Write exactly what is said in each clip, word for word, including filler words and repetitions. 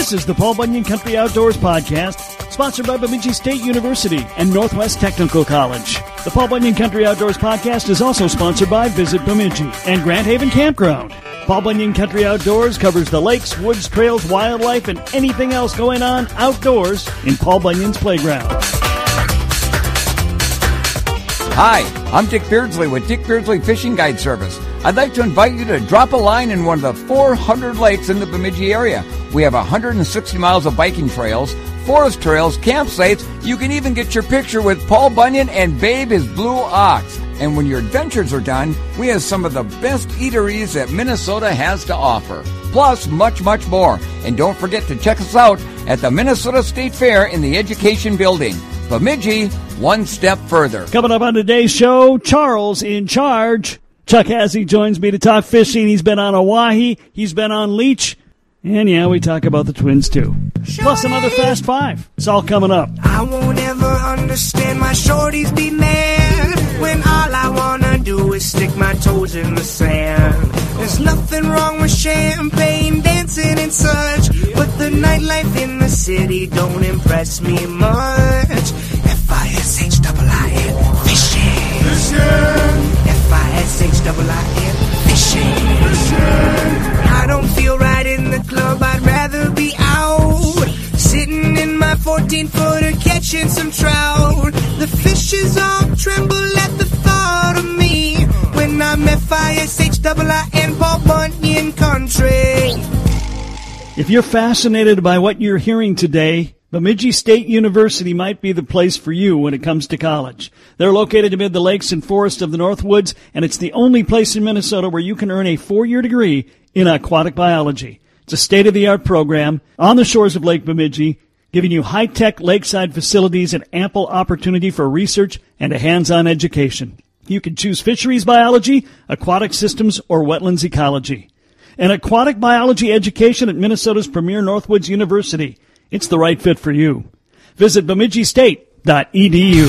This is the Paul Bunyan Country Outdoors Podcast, sponsored by Bemidji State University and Northwest Technical College. The Paul Bunyan Country Outdoors Podcast is also sponsored by Visit Bemidji and Grant Haven Campground. Paul Bunyan Country Outdoors covers the lakes, woods, trails, wildlife, and anything else going on outdoors in Paul Bunyan's playground. Hi, I'm Dick Beardsley with Dick Beardsley Fishing Guide Service. I'd like to invite you to drop a line in one of the four hundred lakes in the Bemidji area. We have one hundred sixty miles of biking trails, forest trails, campsites. You can even get your picture with Paul Bunyan and Babe, his blue ox. And when your adventures are done, we have some of the best eateries that Minnesota has to offer. Plus, much, much more. And don't forget to check us out at the Minnesota State Fair in the Education Building. Bemidji, one step further. Coming up on today's show, Charles in Charge. Chuck Hasse joins me to talk fishing. He's been on Oahe. He's been on Leech. And, yeah, we talk about the twins, too. Shorty. Plus another Fast Five. It's all coming up. I won't ever understand my shorties be mad when all I want to do is stick my toes in the sand. There's nothing wrong with champagne, dancing and such, but the nightlife in the city don't impress me much. F I S H I I N, fishing. Fishing. F I S H I I N, fishing. Fishing. I don't feel right in the club, I'd rather be out, sitting in my fourteen-footer catching some trout. The fishes all tremble at the thought of me when I'm F I S H I I N, Paul Bunyan Country. If you're fascinated by what you're hearing today, Bemidji State University might be the place for you when it comes to college. They're located amid the lakes and forests of the Northwoods, and it's the only place in Minnesota where you can earn a four-year degree in aquatic biology. It's a state-of-the-art program on the shores of Lake Bemidji, giving you high-tech lakeside facilities and ample opportunity for research and a hands-on education. You can choose fisheries biology, aquatic systems, or wetlands ecology. An aquatic biology education at Minnesota's premier Northwoods University. It's the right fit for you. Visit Bemidji State dot e d u.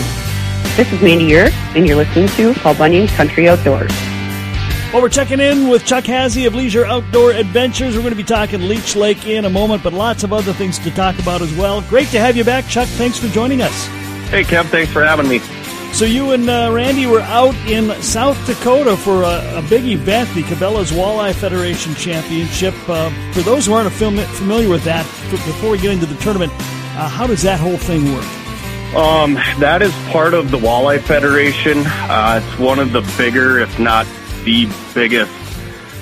This is Mandy Ur, and you're listening to Paul Bunyan Country Outdoors. Well, we're checking in with Chuck Hasse of Leisure Outdoor Adventures. We're going to be talking Leech Lake in a moment, but lots of other things to talk about as well. Great to have you back, Chuck. Thanks for joining us. Hey, Kev. Thanks for having me. So you and uh, Randy were out in South Dakota for a, a big event, the Cabela's Walleye Federation Championship. Uh, for those who aren't familiar with that, before we get into the tournament, uh, how does that whole thing work? Um, that is part of the Walleye Federation. Uh, it's one of the bigger, if not the biggest,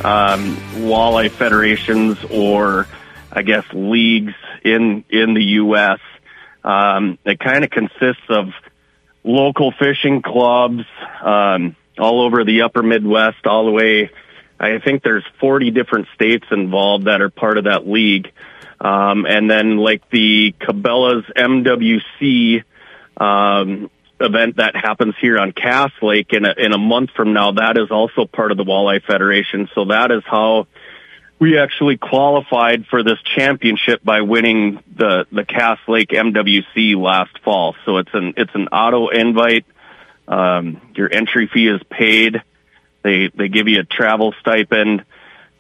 um, walleye federations or, I guess, leagues in in the U S Um, it kind of consists of local fishing clubs um, all over the upper Midwest, all the way. I think there's forty different states involved that are part of that league. Um, and then like the Cabela's M W C um, event that happens here on Cass Lake in a, in a month from now, that is also part of the Walleye Federation. So that is how we actually qualified for this championship by winning the, the Cass Lake M W C last fall. So it's an, it's an auto invite. Um, your entry fee is paid. They, they give you a travel stipend.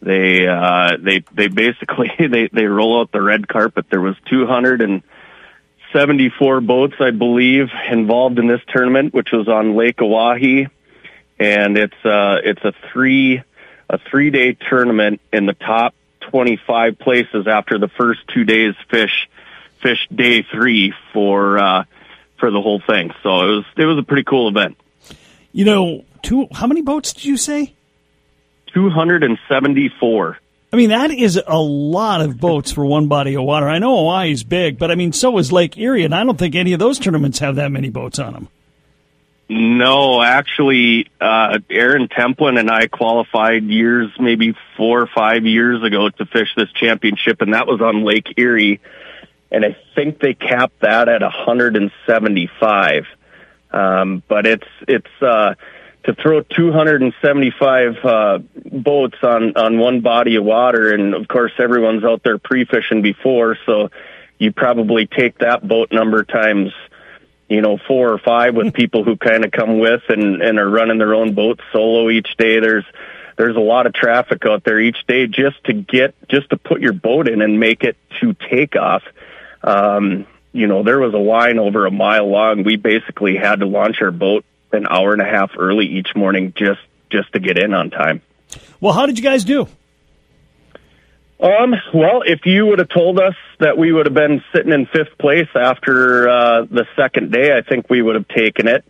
They, uh, they, they basically, they, they roll out the red carpet. There was two hundred seventy-four boats, I believe, involved in this tournament, which was on Lake Oahe. And it's, uh, it's a three, A three-day tournament in the top twenty-five places after the first two days fish, fish day three for uh, for the whole thing. So it was it was a pretty cool event. You know, two how many boats did you say? two hundred seventy-four. I mean, that is a lot of boats for one body of water. I know Hawaii is big, but I mean, so is Lake Erie, and I don't think any of those tournaments have that many boats on them. No, actually, uh, Aaron Templin and I qualified years, maybe four or five years ago to fish this championship, and that was on Lake Erie. And I think they capped that at one hundred seventy-five. Um, but it's, it's, uh, to throw two hundred seventy-five, uh, boats on, on one body of water. And of course, everyone's out there pre-fishing before. So you probably take that boat number times, you know, four or five with people who kind of come with and, and are running their own boat solo each day. There's there's a lot of traffic out there each day just to get, just to put your boat in and make it to takeoff. Um, you know, there was a line over a mile long. We basically had to launch our boat an hour and a half early each morning just, just to get in on time. Well, how did you guys do? Um, well, if you would have told us that we would have been sitting in fifth place after uh, the second day, I think we would have taken it.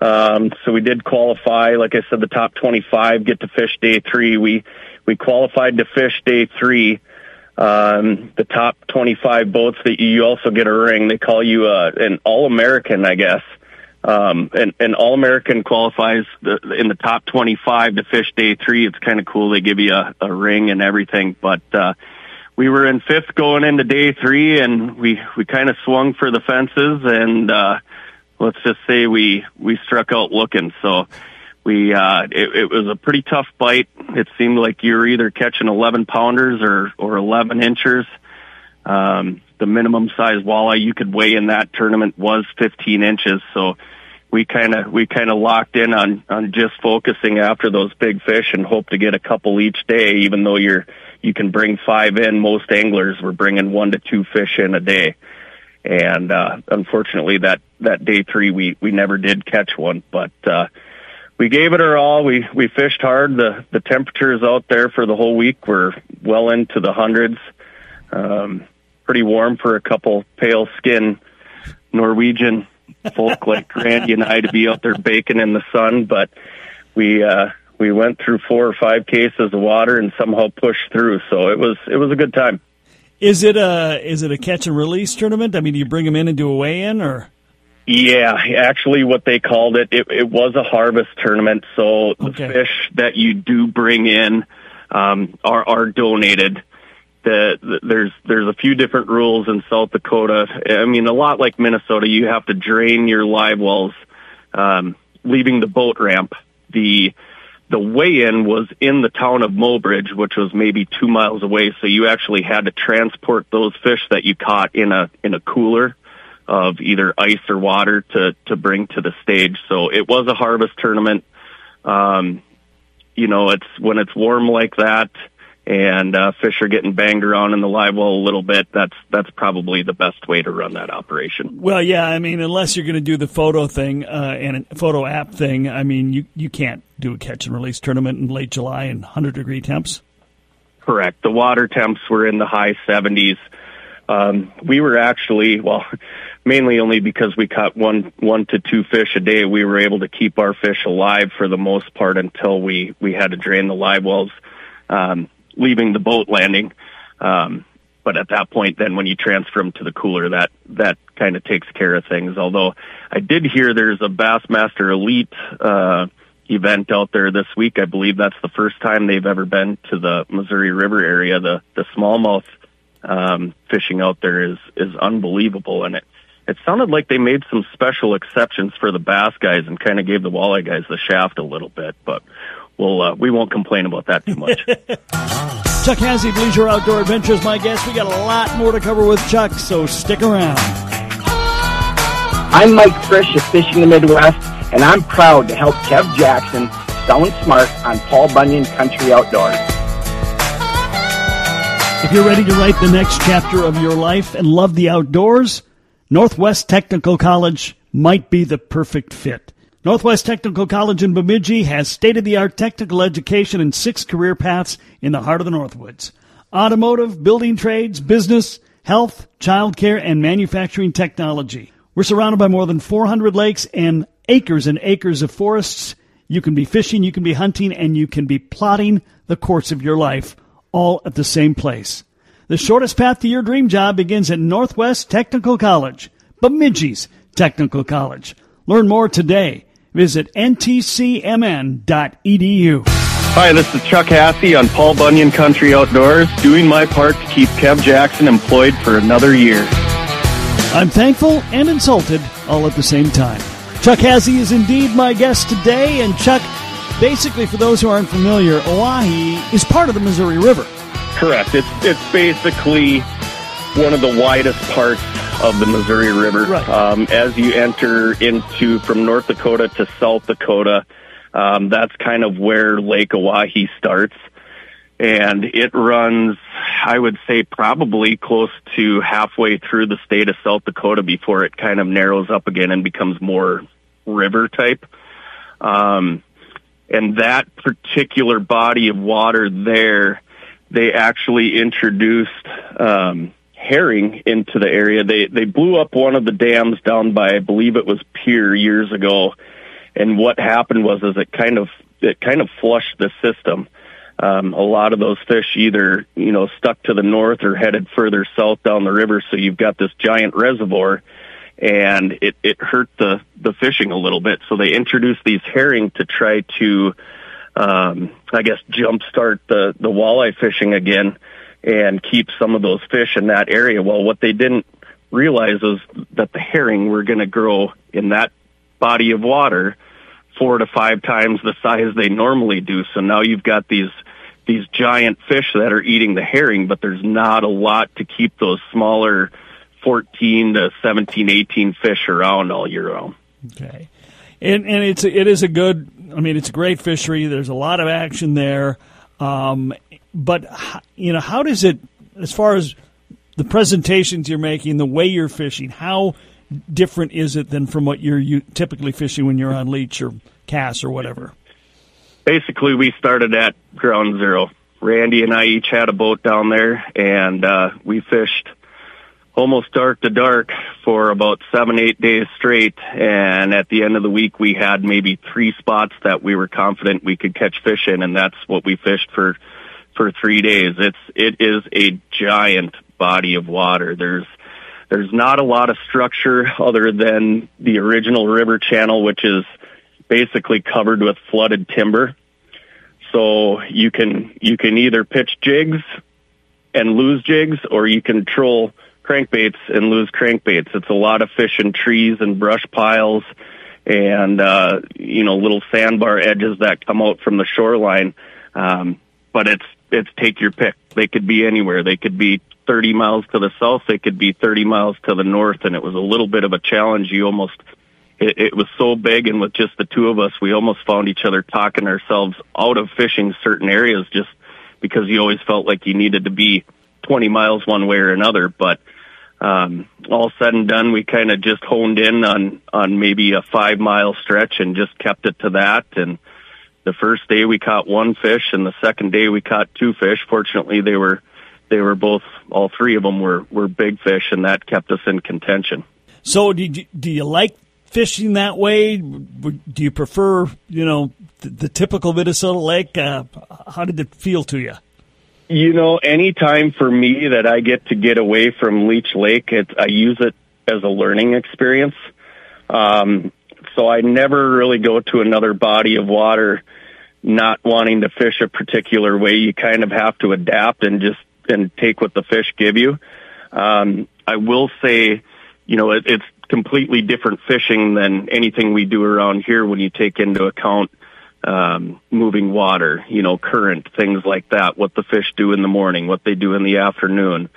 Um, so we did qualify, like I said, the top twenty-five, get to fish day three. We we qualified to fish day three. Um, the top twenty-five boats that you also get a ring. They call you uh, an All-American, I guess. Um, and, and All-American qualifies the, in the top twenty-five to fish day three. It's kind of cool. They give you a, a ring and everything. But uh, we were in fifth going into day three, and we, we kind of swung for the fences. And uh, let's just say we, we struck out looking. So we uh, it, it was a pretty tough bite. It seemed like you were either catching eleven-pounders or, or eleven-inchers. Um, the minimum size walleye you could weigh in that tournament was fifteen inches. So we kind of we kind of locked in on, on just focusing after those big fish and hope to get a couple each day. Even though you're you can bring five in, most anglers were bringing one to two fish in a day. And uh, unfortunately, that, that day three we, we never did catch one. But uh, we gave it our all. We we fished hard. The the temperatures out there for the whole week were well into the hundreds. Um, pretty warm for a couple pale skin Norwegian folk like Randy and I to be out there baking in the sun, but we uh, we went through four or five cases of water and somehow pushed through. So it was it was a good time. Is it a is it a catch and release tournament? I mean, do you bring them in and do a weigh in or? Yeah, actually, what they called it, it, it was a harvest tournament. So okay. The fish that you do bring in um, are are donated. The, the, there's there's a few different rules in South Dakota. I mean, a lot like Minnesota, you have to drain your live wells, um, leaving the boat ramp. The the weigh-in was in the town of Mobridge, which was maybe two miles away. So you actually had to transport those fish that you caught in a in a cooler of either ice or water to to bring to the stage. So it was a harvest tournament. Um, you know, it's when it's warm like that. And uh, fish are getting banged around in the live well a little bit. That's that's probably the best way to run that operation. Well, yeah, I mean, unless you're going to do the photo thing uh, and a photo app thing, I mean, you, you can't do a catch and release tournament in late July in one hundred degree temps. Correct. The water temps were in the high seventies. Um, we were actually, well, mainly only because we caught one one to two fish a day. We were able to keep our fish alive for the most part until we, we had to drain the live wells. Um, leaving the boat landing. Um, but at that point, then when you transfer them to the cooler, that, that kind of takes care of things. Although I did hear there's a Bassmaster Elite uh, event out there this week. I believe that's the first time they've ever been to the Missouri River area. The, the smallmouth um, fishing out there is, is unbelievable. And it, it sounded like they made some special exceptions for the bass guys and kind of gave the walleye guys the shaft a little bit, but We'll, uh, we won't complain about that too much. Chuck Hasse of Leisure Outdoor Adventures, my guest. We got a lot more to cover with Chuck, so stick around. I'm Mike Frisch of Fishing the Midwest, and I'm proud to help Kev Jackson sound smart on Paul Bunyan Country Outdoors. If you're ready to write the next chapter of your life and love the outdoors, Northwest Technical College might be the perfect fit. Northwest Technical College in Bemidji has state-of-the-art technical education and six career paths in the heart of the Northwoods. Automotive, building trades, business, health, childcare, and manufacturing technology. We're surrounded by more than four hundred lakes and acres and acres of forests. You can be fishing, you can be hunting, and you can be plotting the course of your life all at the same place. The shortest path to your dream job begins at Northwest Technical College, Bemidji's Technical College. Learn more today. Visit N T C M N dot E D U. Hi, this is Chuck Hasse on Paul Bunyan Country Outdoors, doing my part to keep Kev Jackson employed for another year. I'm thankful and insulted all at the same time. Chuck Hasse is indeed my guest today, and Chuck, basically for those who aren't familiar, Oahe is part of the Missouri River. Correct. It's it's basically one of the widest parts of the Missouri River. Right. Um, as you enter into from North Dakota to South Dakota, Um, that's kind of where Lake Oahe starts. And it runs, I would say, probably close to halfway through the state of South Dakota before it kind of narrows up again and becomes more river type. Um, and that particular body of water there, they actually introduced um, herring into the area. They, they blew up one of the dams down by, I believe it was Pier years ago. And what happened was is it kind of it kind of flushed the system. Um, a lot of those fish either, you know, stuck to the north or headed further south down the river. So you've got this giant reservoir, and it, it hurt the, the fishing a little bit. So they introduced these herring to try to, um, I guess, jumpstart the, the walleye fishing again and keep some of those fish in that area. Well, what they didn't realize is that the herring were going to grow in that body of water four to five times the size they normally do. So now you've got these these giant fish that are eating the herring, but there's not a lot to keep those smaller fourteen to seventeen, eighteen fish around all year round. Okay. And and it's it is a good, I mean, it's a great fishery. There's a lot of action there. Um, but, you know, how does it, as far as the presentations you're making, the way you're fishing, how different is it than from what you're you typically fishing when you're on Leech or Cass or whatever? Basically, we started at ground zero. Randy and I each had a boat down there, and uh, we fished almost dark to dark for about seven, eight days straight. And at the end of the week, we had maybe three spots that we were confident we could catch fish in, and that's what we fished for for three days. It's it is a giant body of water. There's There's not a lot of structure other than the original river channel, which is basically covered with flooded timber. So you can you can either pitch jigs and lose jigs, or you can troll crankbaits and lose crankbaits. It's a lot of fish and trees and brush piles and uh, you know little sandbar edges that come out from the shoreline. Um, but it's it's take your pick. They could be anywhere. They could be thirty miles to the south, it could be thirty miles to the north, and it was a little bit of a challenge. You almost, it, it was so big, and with just the two of us, we almost found each other talking ourselves out of fishing certain areas just because you always felt like you needed to be twenty miles one way or another. But um, all said and done, we kind of just honed in on, on maybe a five-mile stretch and just kept it to that. And the first day we caught one fish, and the second day we caught two fish. Fortunately, they were They were both, all three of them were, were big fish, and that kept us in contention. So do you, do you like fishing that way? Do you prefer, you know, the, the typical Minnesota lake? Uh, how did it feel to you? You know, any time for me that I get to get away from Leech Lake, it, I use it as a learning experience. Um, so I never really go to another body of water not wanting to fish a particular way. You kind of have to adapt and just and take what the fish give you. Um, I will say, you know, it, it's completely different fishing than anything we do around here when you take into account um, moving water, you know, current, things like that, what the fish do in the morning, what they do in the afternoon.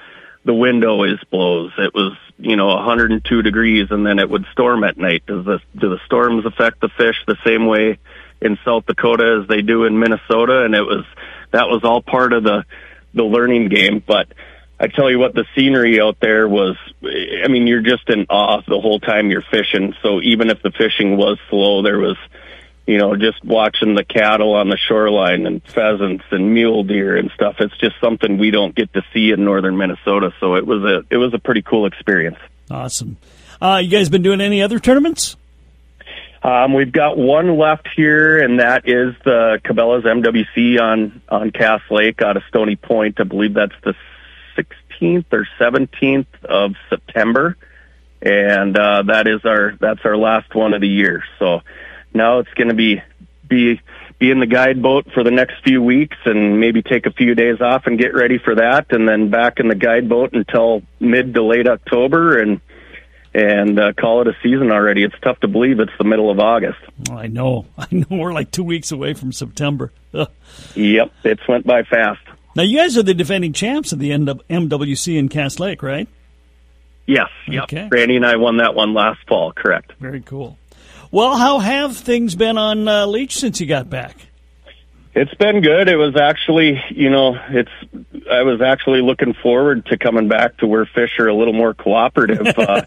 The wind always blows. It was, you know, one hundred two degrees, and then it would storm at night. Does the, do the storms affect the fish the same way in South Dakota as they do in Minnesota? And it was, that was all part of the, the learning game. But I tell you what, the scenery out there was, I mean, you're just in awe the whole time you're fishing. So even if the fishing was slow, there was, you know, just watching the cattle on the shoreline and pheasants and mule deer and stuff. It's just something we don't get to see in northern Minnesota. So it was a it was a pretty cool experience. Awesome. Uh, you guys been doing any other tournaments? Um, we've got one left here, and that is the Cabela's M W C on, on Cass Lake out of Stony Point. I believe that's the sixteenth or seventeenth of September, and uh, that is our that's our last one of the year. So now it's going to be be be in the guide boat for the next few weeks, and maybe take a few days off and get ready for that, and then back in the guide boat until mid to late October, and. And uh, call it a season already. It's tough to believe it's the middle of August. Oh, I know. I know. We're like two weeks away from September. Ugh. Yep. It's went by fast. Now, you guys are the defending champs of the M W C in Cass Lake, right? Yes. Yep. Okay. Randy and I won that one last fall, correct. Very cool. Well, how have things been on uh, Leech since you got back? It's been good. It was actually, you know, it's. I was actually looking forward to coming back to where fish are a little more cooperative. Uh,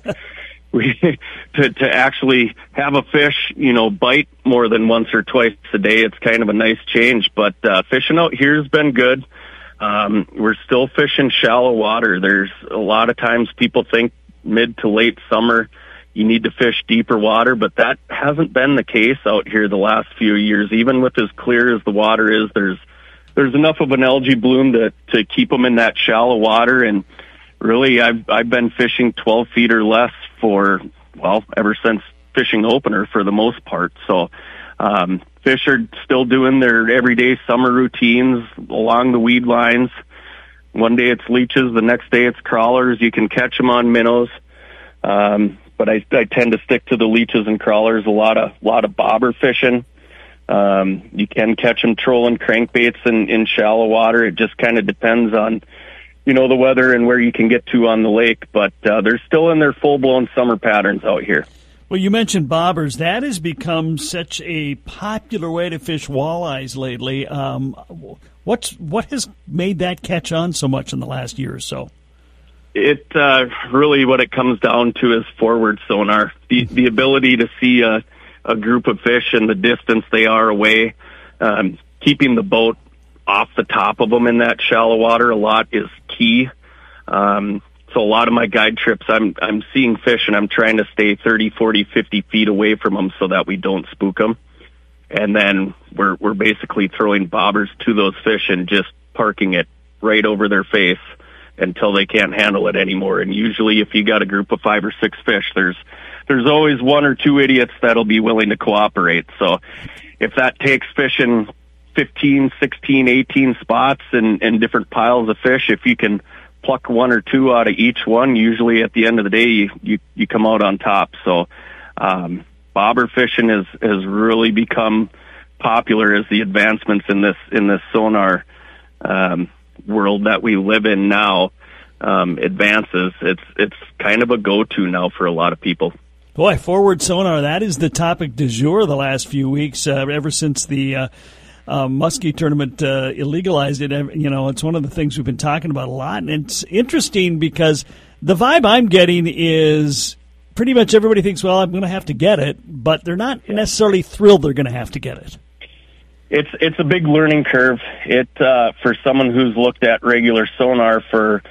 we to to actually have a fish, you know, bite more than once or twice a day. It's kind of a nice change. But uh, fishing out here's been good. Um, we're still fishing shallow water. There's a lot of times people think mid to late summer you need to fish deeper water, but that hasn't been the case out here the last few years. Even with as clear as the water is, there's there's enough of an algae bloom to to keep them in that shallow water. And really, I've I've been fishing twelve feet or less for, well, ever since fishing opener for the most part. So um, fish are still doing their everyday summer routines along the weed lines. One day it's leeches, the next day it's crawlers. You can catch them on minnows. Um, But I, I tend to stick to the leeches and crawlers, a lot of lot of bobber fishing. Um, you can catch them trolling crankbaits in, in shallow water. It just kind of depends on, you know, the weather and where you can get to on the lake. But uh, they're still in their full-blown summer patterns out here. Well, you mentioned bobbers. That has become such a popular way to fish walleyes lately. Um, what's what has made that catch on so much in the last year or so? It uh, really, what it comes down to is forward sonar. The, the ability to see a, a group of fish and the distance they are away, um, keeping the boat off the top of them in that shallow water a lot is key. Um, so a lot of my guide trips, I'm I'm seeing fish and I'm trying to stay thirty, forty, fifty feet away from them so that we don't spook them. And then we're we're basically throwing bobbers to those fish and just parking it right over their face until they can't handle it anymore. And usually if you got a group of five or six fish, there's there's always one or two idiots that'll be willing to cooperate. So if that takes fishing fifteen, sixteen, eighteen spots and, and different piles of fish, if you can pluck one or two out of each one, usually at the end of the day you, you, you come out on top. So um, bobber fishing has, has really become popular as the advancements in this in this sonar um world that we live in now um, advances. It's it's kind of a go-to now for a lot of people. Boy, forward sonar, that is the topic du jour the last few weeks, uh, ever since the uh, uh, muskie tournament uh, illegalized it. You know, it's one of the things we've been talking about a lot, and it's interesting because the vibe I'm getting is pretty much everybody thinks, well, I'm going to have to get it, but they're not yeah. necessarily thrilled they're going to have to get it. It's it's a big learning curve. It uh, for someone who's looked at regular sonar for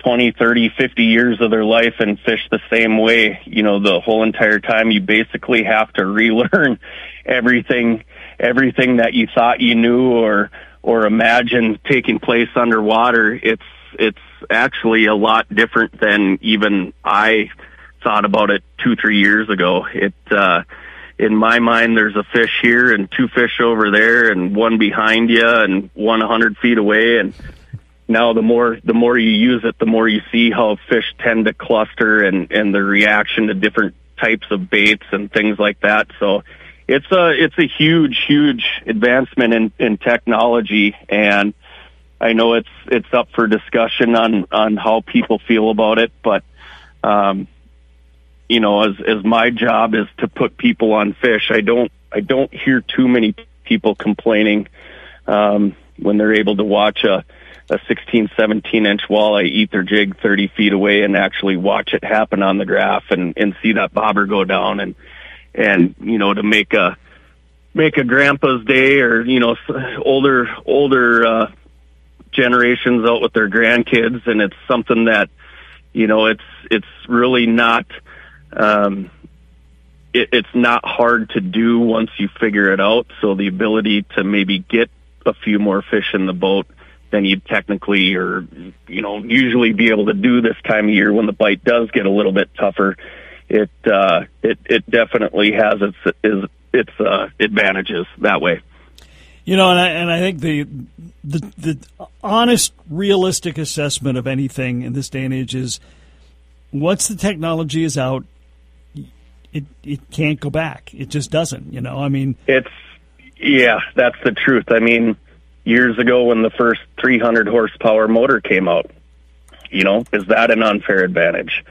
twenty, thirty, fifty years of their life and fished the same way, you know, the whole entire time, you basically have to relearn everything, everything that you thought you knew or or imagined taking place underwater. It's it's actually a lot different than even I thought about it two, three years ago. It uh in my mind, there's a fish here and two fish over there and one behind you and one one hundred feet away. And now the more the more you use it, the more you see how fish tend to cluster and, and their reaction to different types of baits and things like that. So it's a, it's a huge, huge advancement in, in technology. And I know it's it's up for discussion on, on how people feel about it, but um you know, as, as my job is to put people on fish, I don't, I don't hear too many people complaining, um, when they're able to watch a, a sixteen, seventeen inch walleye eat their jig thirty feet away and actually watch it happen on the graph and, and see that bobber go down and, and, you know, to make a, make a grandpa's day or, you know, older, older, uh, generations out with their grandkids. And it's something that, you know, it's, it's really not, Um, it, it's not hard to do once you figure it out. So the ability to maybe get a few more fish in the boat than you'd technically or, you know, usually be able to do this time of year when the bite does get a little bit tougher, it, uh, it, it definitely has its, its, its uh, advantages that way. You know, and I, and I think the, the, the honest, realistic assessment of anything in this day and age is, once the technology is out, it it can't go back. It just doesn't, you know. I mean, it's yeah, that's the truth. I mean, years ago when the first three hundred horsepower motor came out, you know, is that an unfair advantage?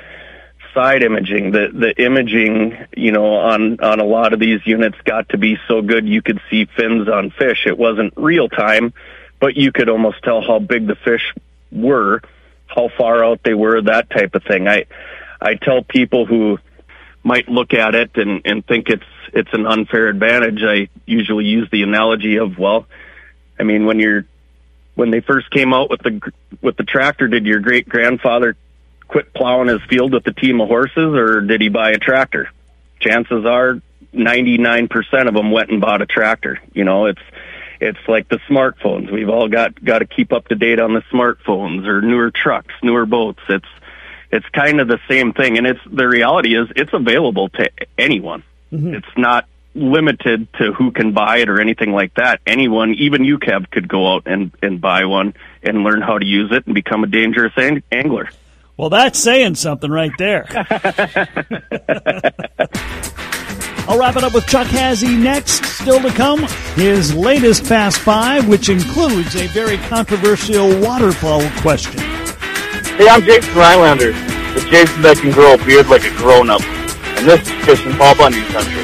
side imaging. The the imaging, you know, on, on a lot of these units got to be so good you could see fins on fish. It wasn't real time, but you could almost tell how big the fish were, how far out they were, that type of thing. I I tell people who might look at it and, and think it's it's an unfair advantage. I usually use the analogy of, well, I mean, when you're when they first came out with the with the tractor, did your great grandfather quit plowing his field with a team of horses, or did he buy a tractor? Chances are ninety-nine percent of them went and bought a tractor. You know, it's it's like the smartphones. We've all got got to keep up to date on the smartphones, or newer trucks, newer boats. It's it's kind of the same thing, and it's the reality is it's available to anyone. Mm-hmm. It's not limited to who can buy it or anything like that. Anyone, even you, Kev, could go out and, and buy one and learn how to use it and become a dangerous ang- angler. Well, that's saying something right there. I'll wrap it up with Chuck Hasse next. Still to come, his latest Fast Five, which includes a very controversial waterfowl question. Hey, I'm Jason Rylander, the Jason that can grow a beard like a grown-up, and this is Fishing Paul Bunyan's country.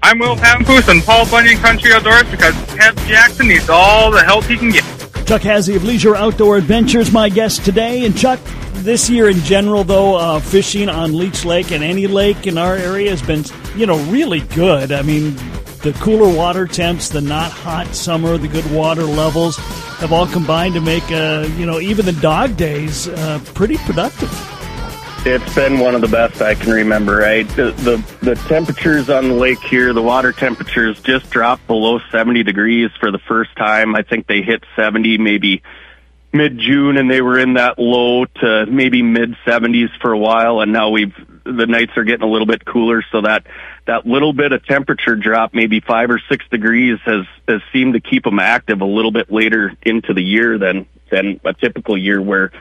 I'm Will Pampoos and Paul Bunyan Country Outdoors because Kev Jackson needs all the help he can get. Chuck Hasse of Leisure Outdoor Adventures, my guest today. And Chuck, this year in general, though, uh, fishing on Leech Lake and any lake in our area has been, you know, really good. I mean, the cooler water temps, the not hot summer, the good water levels have all combined to make, uh, you know, even the dog days uh, pretty productive. It's been one of the best I can remember, right? The, the the temperatures on the lake here, the water temperatures just dropped below seventy degrees for the first time. I think they hit seventy maybe mid-June, and they were in that low to maybe mid-seventies for a while, and now we've the nights are getting a little bit cooler, so that, that little bit of temperature drop, maybe five or six degrees, has, has seemed to keep them active a little bit later into the year than, than a typical year where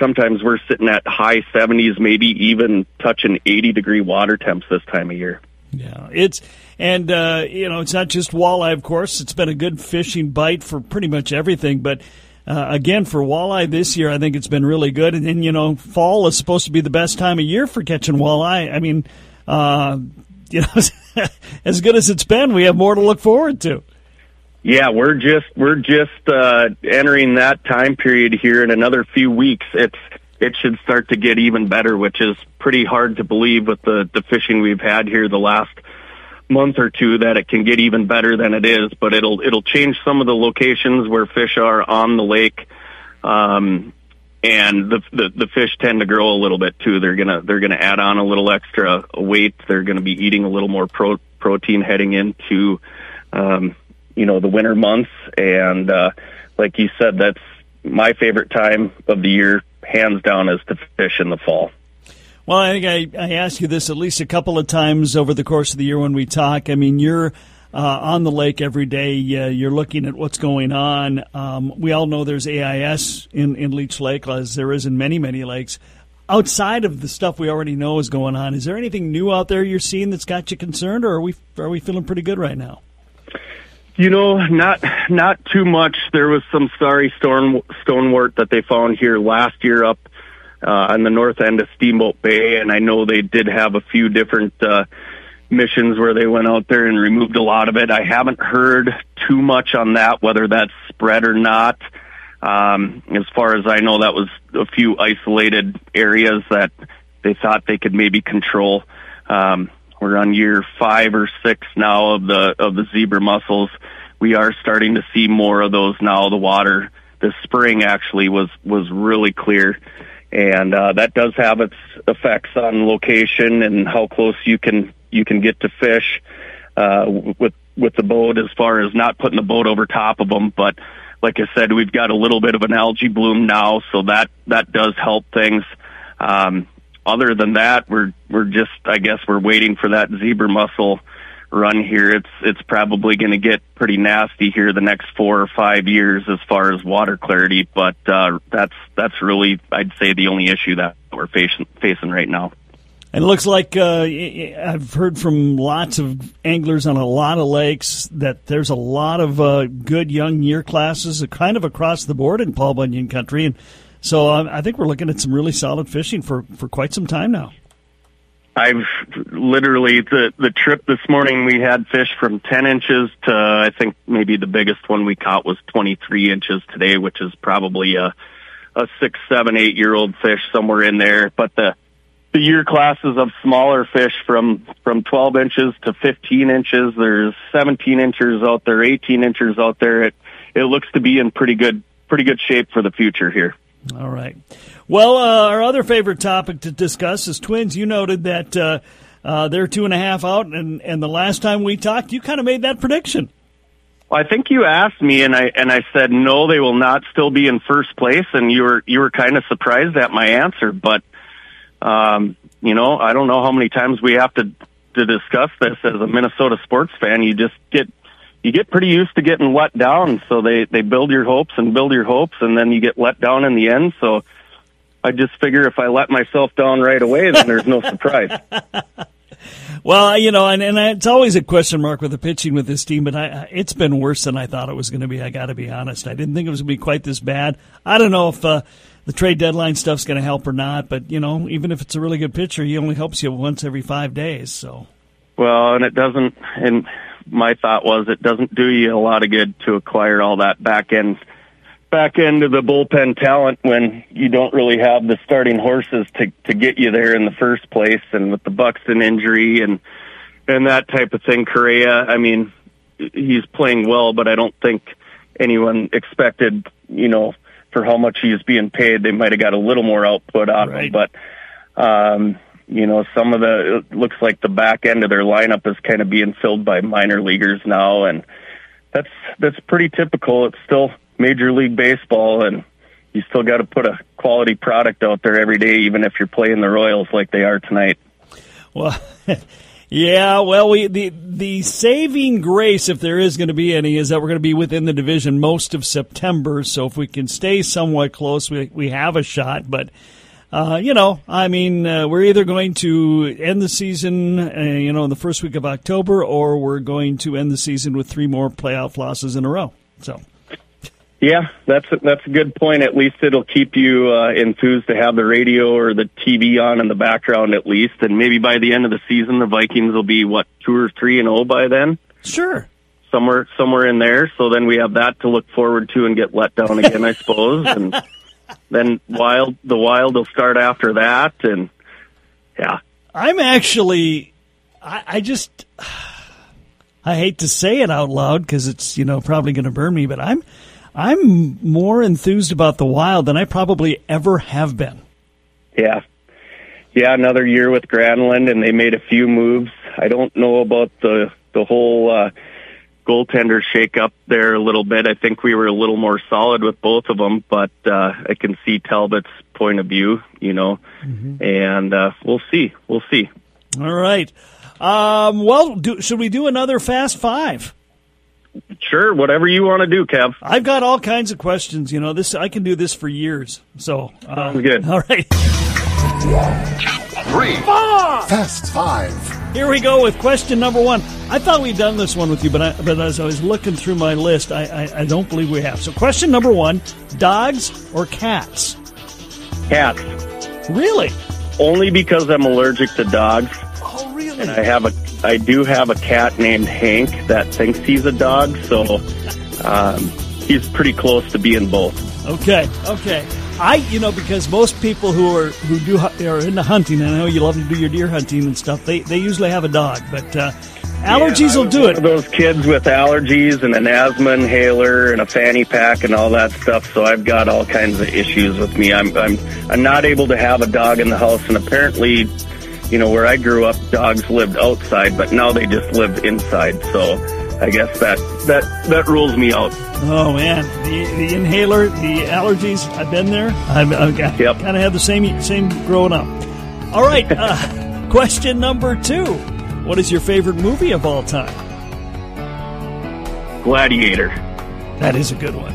sometimes we're sitting at high seventies, maybe even touching eighty degree water temps this time of year. Yeah, it's and, uh, you know, it's not just walleye, of course. It's been a good fishing bite for pretty much everything. But, uh, again, for walleye this year, I think it's been really good. And, and, you know, fall is supposed to be the best time of year for catching walleye. I mean, uh, you know, as good as it's been, we have more to look forward to. Yeah, we're just we're just uh, entering that time period here in another few weeks. It's it should start to get even better, which is pretty hard to believe with the, the fishing we've had here the last month or two that it can get even better than it is. But it'll it'll change some of the locations where fish are on the lake, um, and the, the the fish tend to grow a little bit too. They're gonna they're gonna add on a little extra weight. They're gonna be eating a little more pro, protein heading into. Um, you know, the winter months. And, uh, like you said, that's my favorite time of the year, hands down, is to fish in the fall. Well, I think I, I asked you this at least a couple of times over the course of the year when we talk. I mean, you're uh, on the lake every day. Uh, you're looking at what's going on. Um, we all know there's A I S in, in Leech Lake, as there is in many, many lakes. Outside of the stuff we already know is going on, is there anything new out there you're seeing that's got you concerned, or are we are we feeling pretty good right now? You know, not not too much. There was some starry stone, stonewort that they found here last year up uh, on the north end of Steamboat Bay, and I know they did have a few different uh, missions where they went out there and removed a lot of it. I haven't heard too much on that, whether that's spread or not. Um, as far as I know, that was a few isolated areas that they thought they could maybe control. Um We're on year five or six now of the of the zebra mussels. We are starting to see more of those now. The water this spring actually was, was really clear, and uh, that does have its effects on location and how close you can you can get to fish uh, with with the boat, as far as not putting the boat over top of them. But like I said, we've got a little bit of an algae bloom now, so that that does help things. Um, other than that, we're we're just, I guess we're waiting for that zebra mussel run here. It's it's probably going to get pretty nasty here the next four or five years as far as water clarity, but uh, that's that's really, I'd say, the only issue that we're facing facing right now. And it looks like uh, I've heard from lots of anglers on a lot of lakes that there's a lot of uh, good young year classes kind of across the board in Paul Bunyan country. And so um, I think we're looking at some really solid fishing for, for quite some time now. I've literally, the, the trip this morning, we had fish from ten inches to, I think maybe the biggest one we caught was twenty-three inches today, which is probably a, a six, seven, eight-year-old fish somewhere in there. But the The year classes of smaller fish from, from twelve inches to fifteen inches. There's seventeen inchers out there, eighteen inchers out there. It, it looks to be in pretty good, pretty good shape for the future here. All right. Well, uh, our other favorite topic to discuss is twins. You noted that, uh, uh, they're two and a half out. And, and the last time we talked, you kind of made that prediction. Well, I think you asked me and I, and I said, no, they will not still be in first place. And you were, you were kind of surprised at my answer, but Um, you know, I don't know how many times we have to to discuss this as a Minnesota sports fan. You just get you get pretty used to getting let down, so they, they build your hopes and build your hopes, and then you get let down in the end. So I just figure if I let myself down right away, then there's no surprise. Well, you know, and, and it's always a question mark with the pitching with this team, but I, it's been worse than I thought it was going to be. I got to be honest. I didn't think it was going to be quite this bad. I don't know if uh, the trade deadline stuff's going to help or not, but, you know, even if it's a really good pitcher, he only helps you once every five days. So, well, and it doesn't, and my thought was it doesn't do you a lot of good to acquire all that back end, back end of the bullpen talent when you don't really have the starting horses to, to get you there in the first place, and with the Buxton injury and and that type of thing. Correa, I mean, he's playing well, but I don't think anyone expected, you know, for how much he's being paid, they might have got a little more output out of him. But, um, you know, some of the, it looks like the back end of their lineup is kind of being filled by minor leaguers now. And that's, that's pretty typical. It's still Major League Baseball, and you still got to put a quality product out there every day, even if you're playing the Royals like they are tonight. Well, yeah, well, we the the saving grace, if there is going to be any, is that we're going to be within the division most of September. So if we can stay somewhat close, we we have a shot. But, uh, you know, I mean, uh, we're either going to end the season, uh, you know, in the first week of October, or we're going to end the season with three more playoff losses in a row. So, yeah, that's a, that's a good point. At least it'll keep you uh, enthused to have the radio or the T V on in the background at least, and maybe by the end of the season, the Vikings will be, what, two or three and oh by then? Sure. Somewhere somewhere in there, so then we have that to look forward to and get let down again, I suppose, and then wild the Wild will start after that, and yeah. I'm actually, I, I just, I hate to say it out loud because it's, you know, probably going to burn me, but I'm, I'm more enthused about the Wild than I probably ever have been. Yeah. Yeah, another year with Granlund, and they made a few moves. I don't know about the, the whole uh, goaltender shakeup there a little bit. I think we were a little more solid with both of them, but uh, I can see Talbot's point of view, you know, mm-hmm. and uh, we'll see. We'll see. All right. Um, well, do, should we do another Fast Five? Sure, whatever you want to do, Kev. I've got all kinds of questions. You know, this I can do this for years. So uh, sounds good. All right, three, four, Fast Five. Here we go with question number one. I thought we'd done this one with you, but I, but as I was looking through my list, I, I I don't believe we have. So question number one: dogs or cats? Cats. Really? Only because I'm allergic to dogs. Oh, really? And I have a. I do have a cat named Hank that thinks he's a dog, so um, he's pretty close to being both. Okay, okay. I, you know, because most people who are who do are into hunting, and I know you love to do your deer hunting and stuff, they they usually have a dog, but uh, allergies yeah, will do it. Those kids with allergies and an asthma inhaler and a fanny pack and all that stuff, so I've got all kinds of issues with me. I'm I'm I'm not able to have a dog in the house, and apparently, you know, where I grew up, dogs lived outside, but now they just live inside. So I guess that that, that rules me out. Oh, man. The the inhaler, the allergies, I've been there. I've, I've got, yep. kind of had the same same growing up. All right, uh, question number two. What is your favorite movie of all time? Gladiator. That is a good one.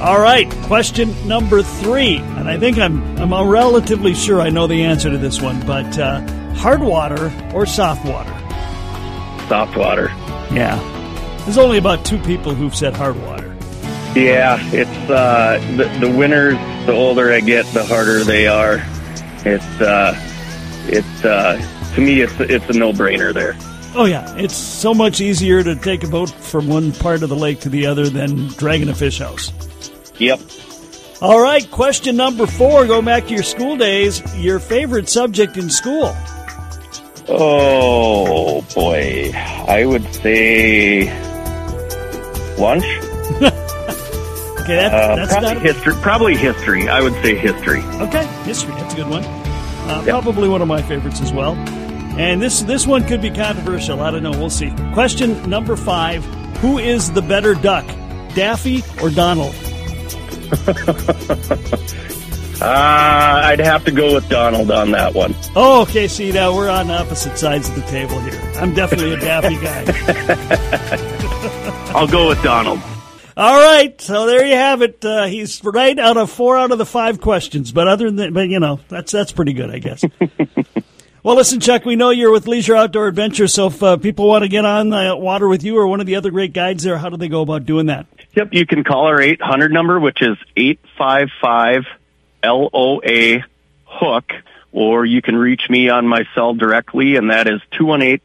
All right, question number three. And I think I'm I'm relatively sure I know the answer to this one, but uh, hard water or soft water? Soft water. Yeah. There's only about two people who've said hard water. Yeah, it's uh, the, the winters, the older I get, the harder they are. It's, uh, it's uh, to me, it's, it's a no-brainer there. Oh, yeah. It's so much easier to take a boat from one part of the lake to the other than dragging a fish house. Yep. All right. Question number four. Go back to your school days. Your favorite subject in school? Oh, boy. I would say lunch. Okay, that's, uh, that's probably, not a... history, probably history. I would say history. Okay. History. That's a good one. Uh, yep. Probably one of my favorites as well. And this this one could be controversial. I don't know. We'll see. Question number five. Who is the better duck, Daffy or Donald? uh, I'd have to go with Donald on that one. Oh, okay. See, now we're on opposite sides of the table here. I'm definitely a Daffy guy. I'll go with Donald. All right. So there you have it. Uh, he's right out of four out of the five questions. But other than, but you know, that's that's pretty good, I guess. Well, listen, Chuck, we know you're with Leisure Outdoor Adventures, so if uh, people want to get on the water with you or one of the other great guides there, how do they go about doing that? Yep, you can call our eight hundred number, which is eight five five L O A hook, or you can reach me on my cell directly, and that is two one eight,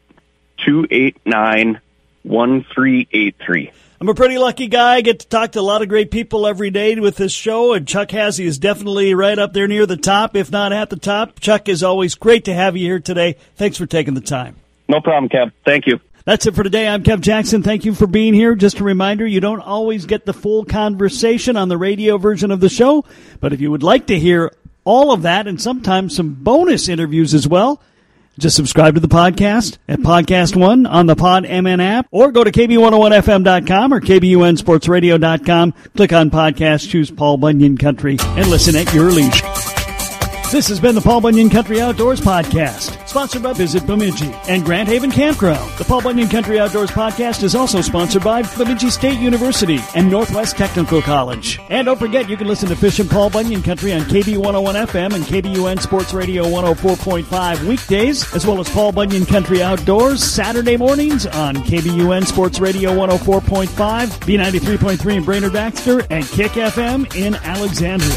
two eight nine, one three eight three. I'm a pretty lucky guy. I get to talk to a lot of great people every day with this show, and Chuck Hasse is definitely right up there near the top, if not at the top. Chuck, is always great to have you here today. Thanks for taking the time. No problem, Kev. Thank you. That's it for today. I'm Kev Jackson. Thank you for being here. Just a reminder, you don't always get the full conversation on the radio version of the show, but if you would like to hear all of that and sometimes some bonus interviews as well, just subscribe to the podcast at Podcast One on the Pod M N app, or go to K B one oh one F M dot com or K B U N Sports Radio dot com. Click on Podcast, choose Paul Bunyan Country, and listen at your leisure. This has been the Paul Bunyan Country Outdoors Podcast, sponsored by Visit Bemidji and Grant Haven Campground. The Paul Bunyan Country Outdoors Podcast is also sponsored by Bemidji State University and Northwest Technical College. And don't forget, you can listen to Fish and Paul Bunyan Country on K B one oh one F M and K B U N Sports Radio one oh four point five weekdays, as well as Paul Bunyan Country Outdoors Saturday mornings on K B U N Sports Radio one oh four point five, B ninety-three point three in Brainerd-Baxter, and Kick F M in Alexandria.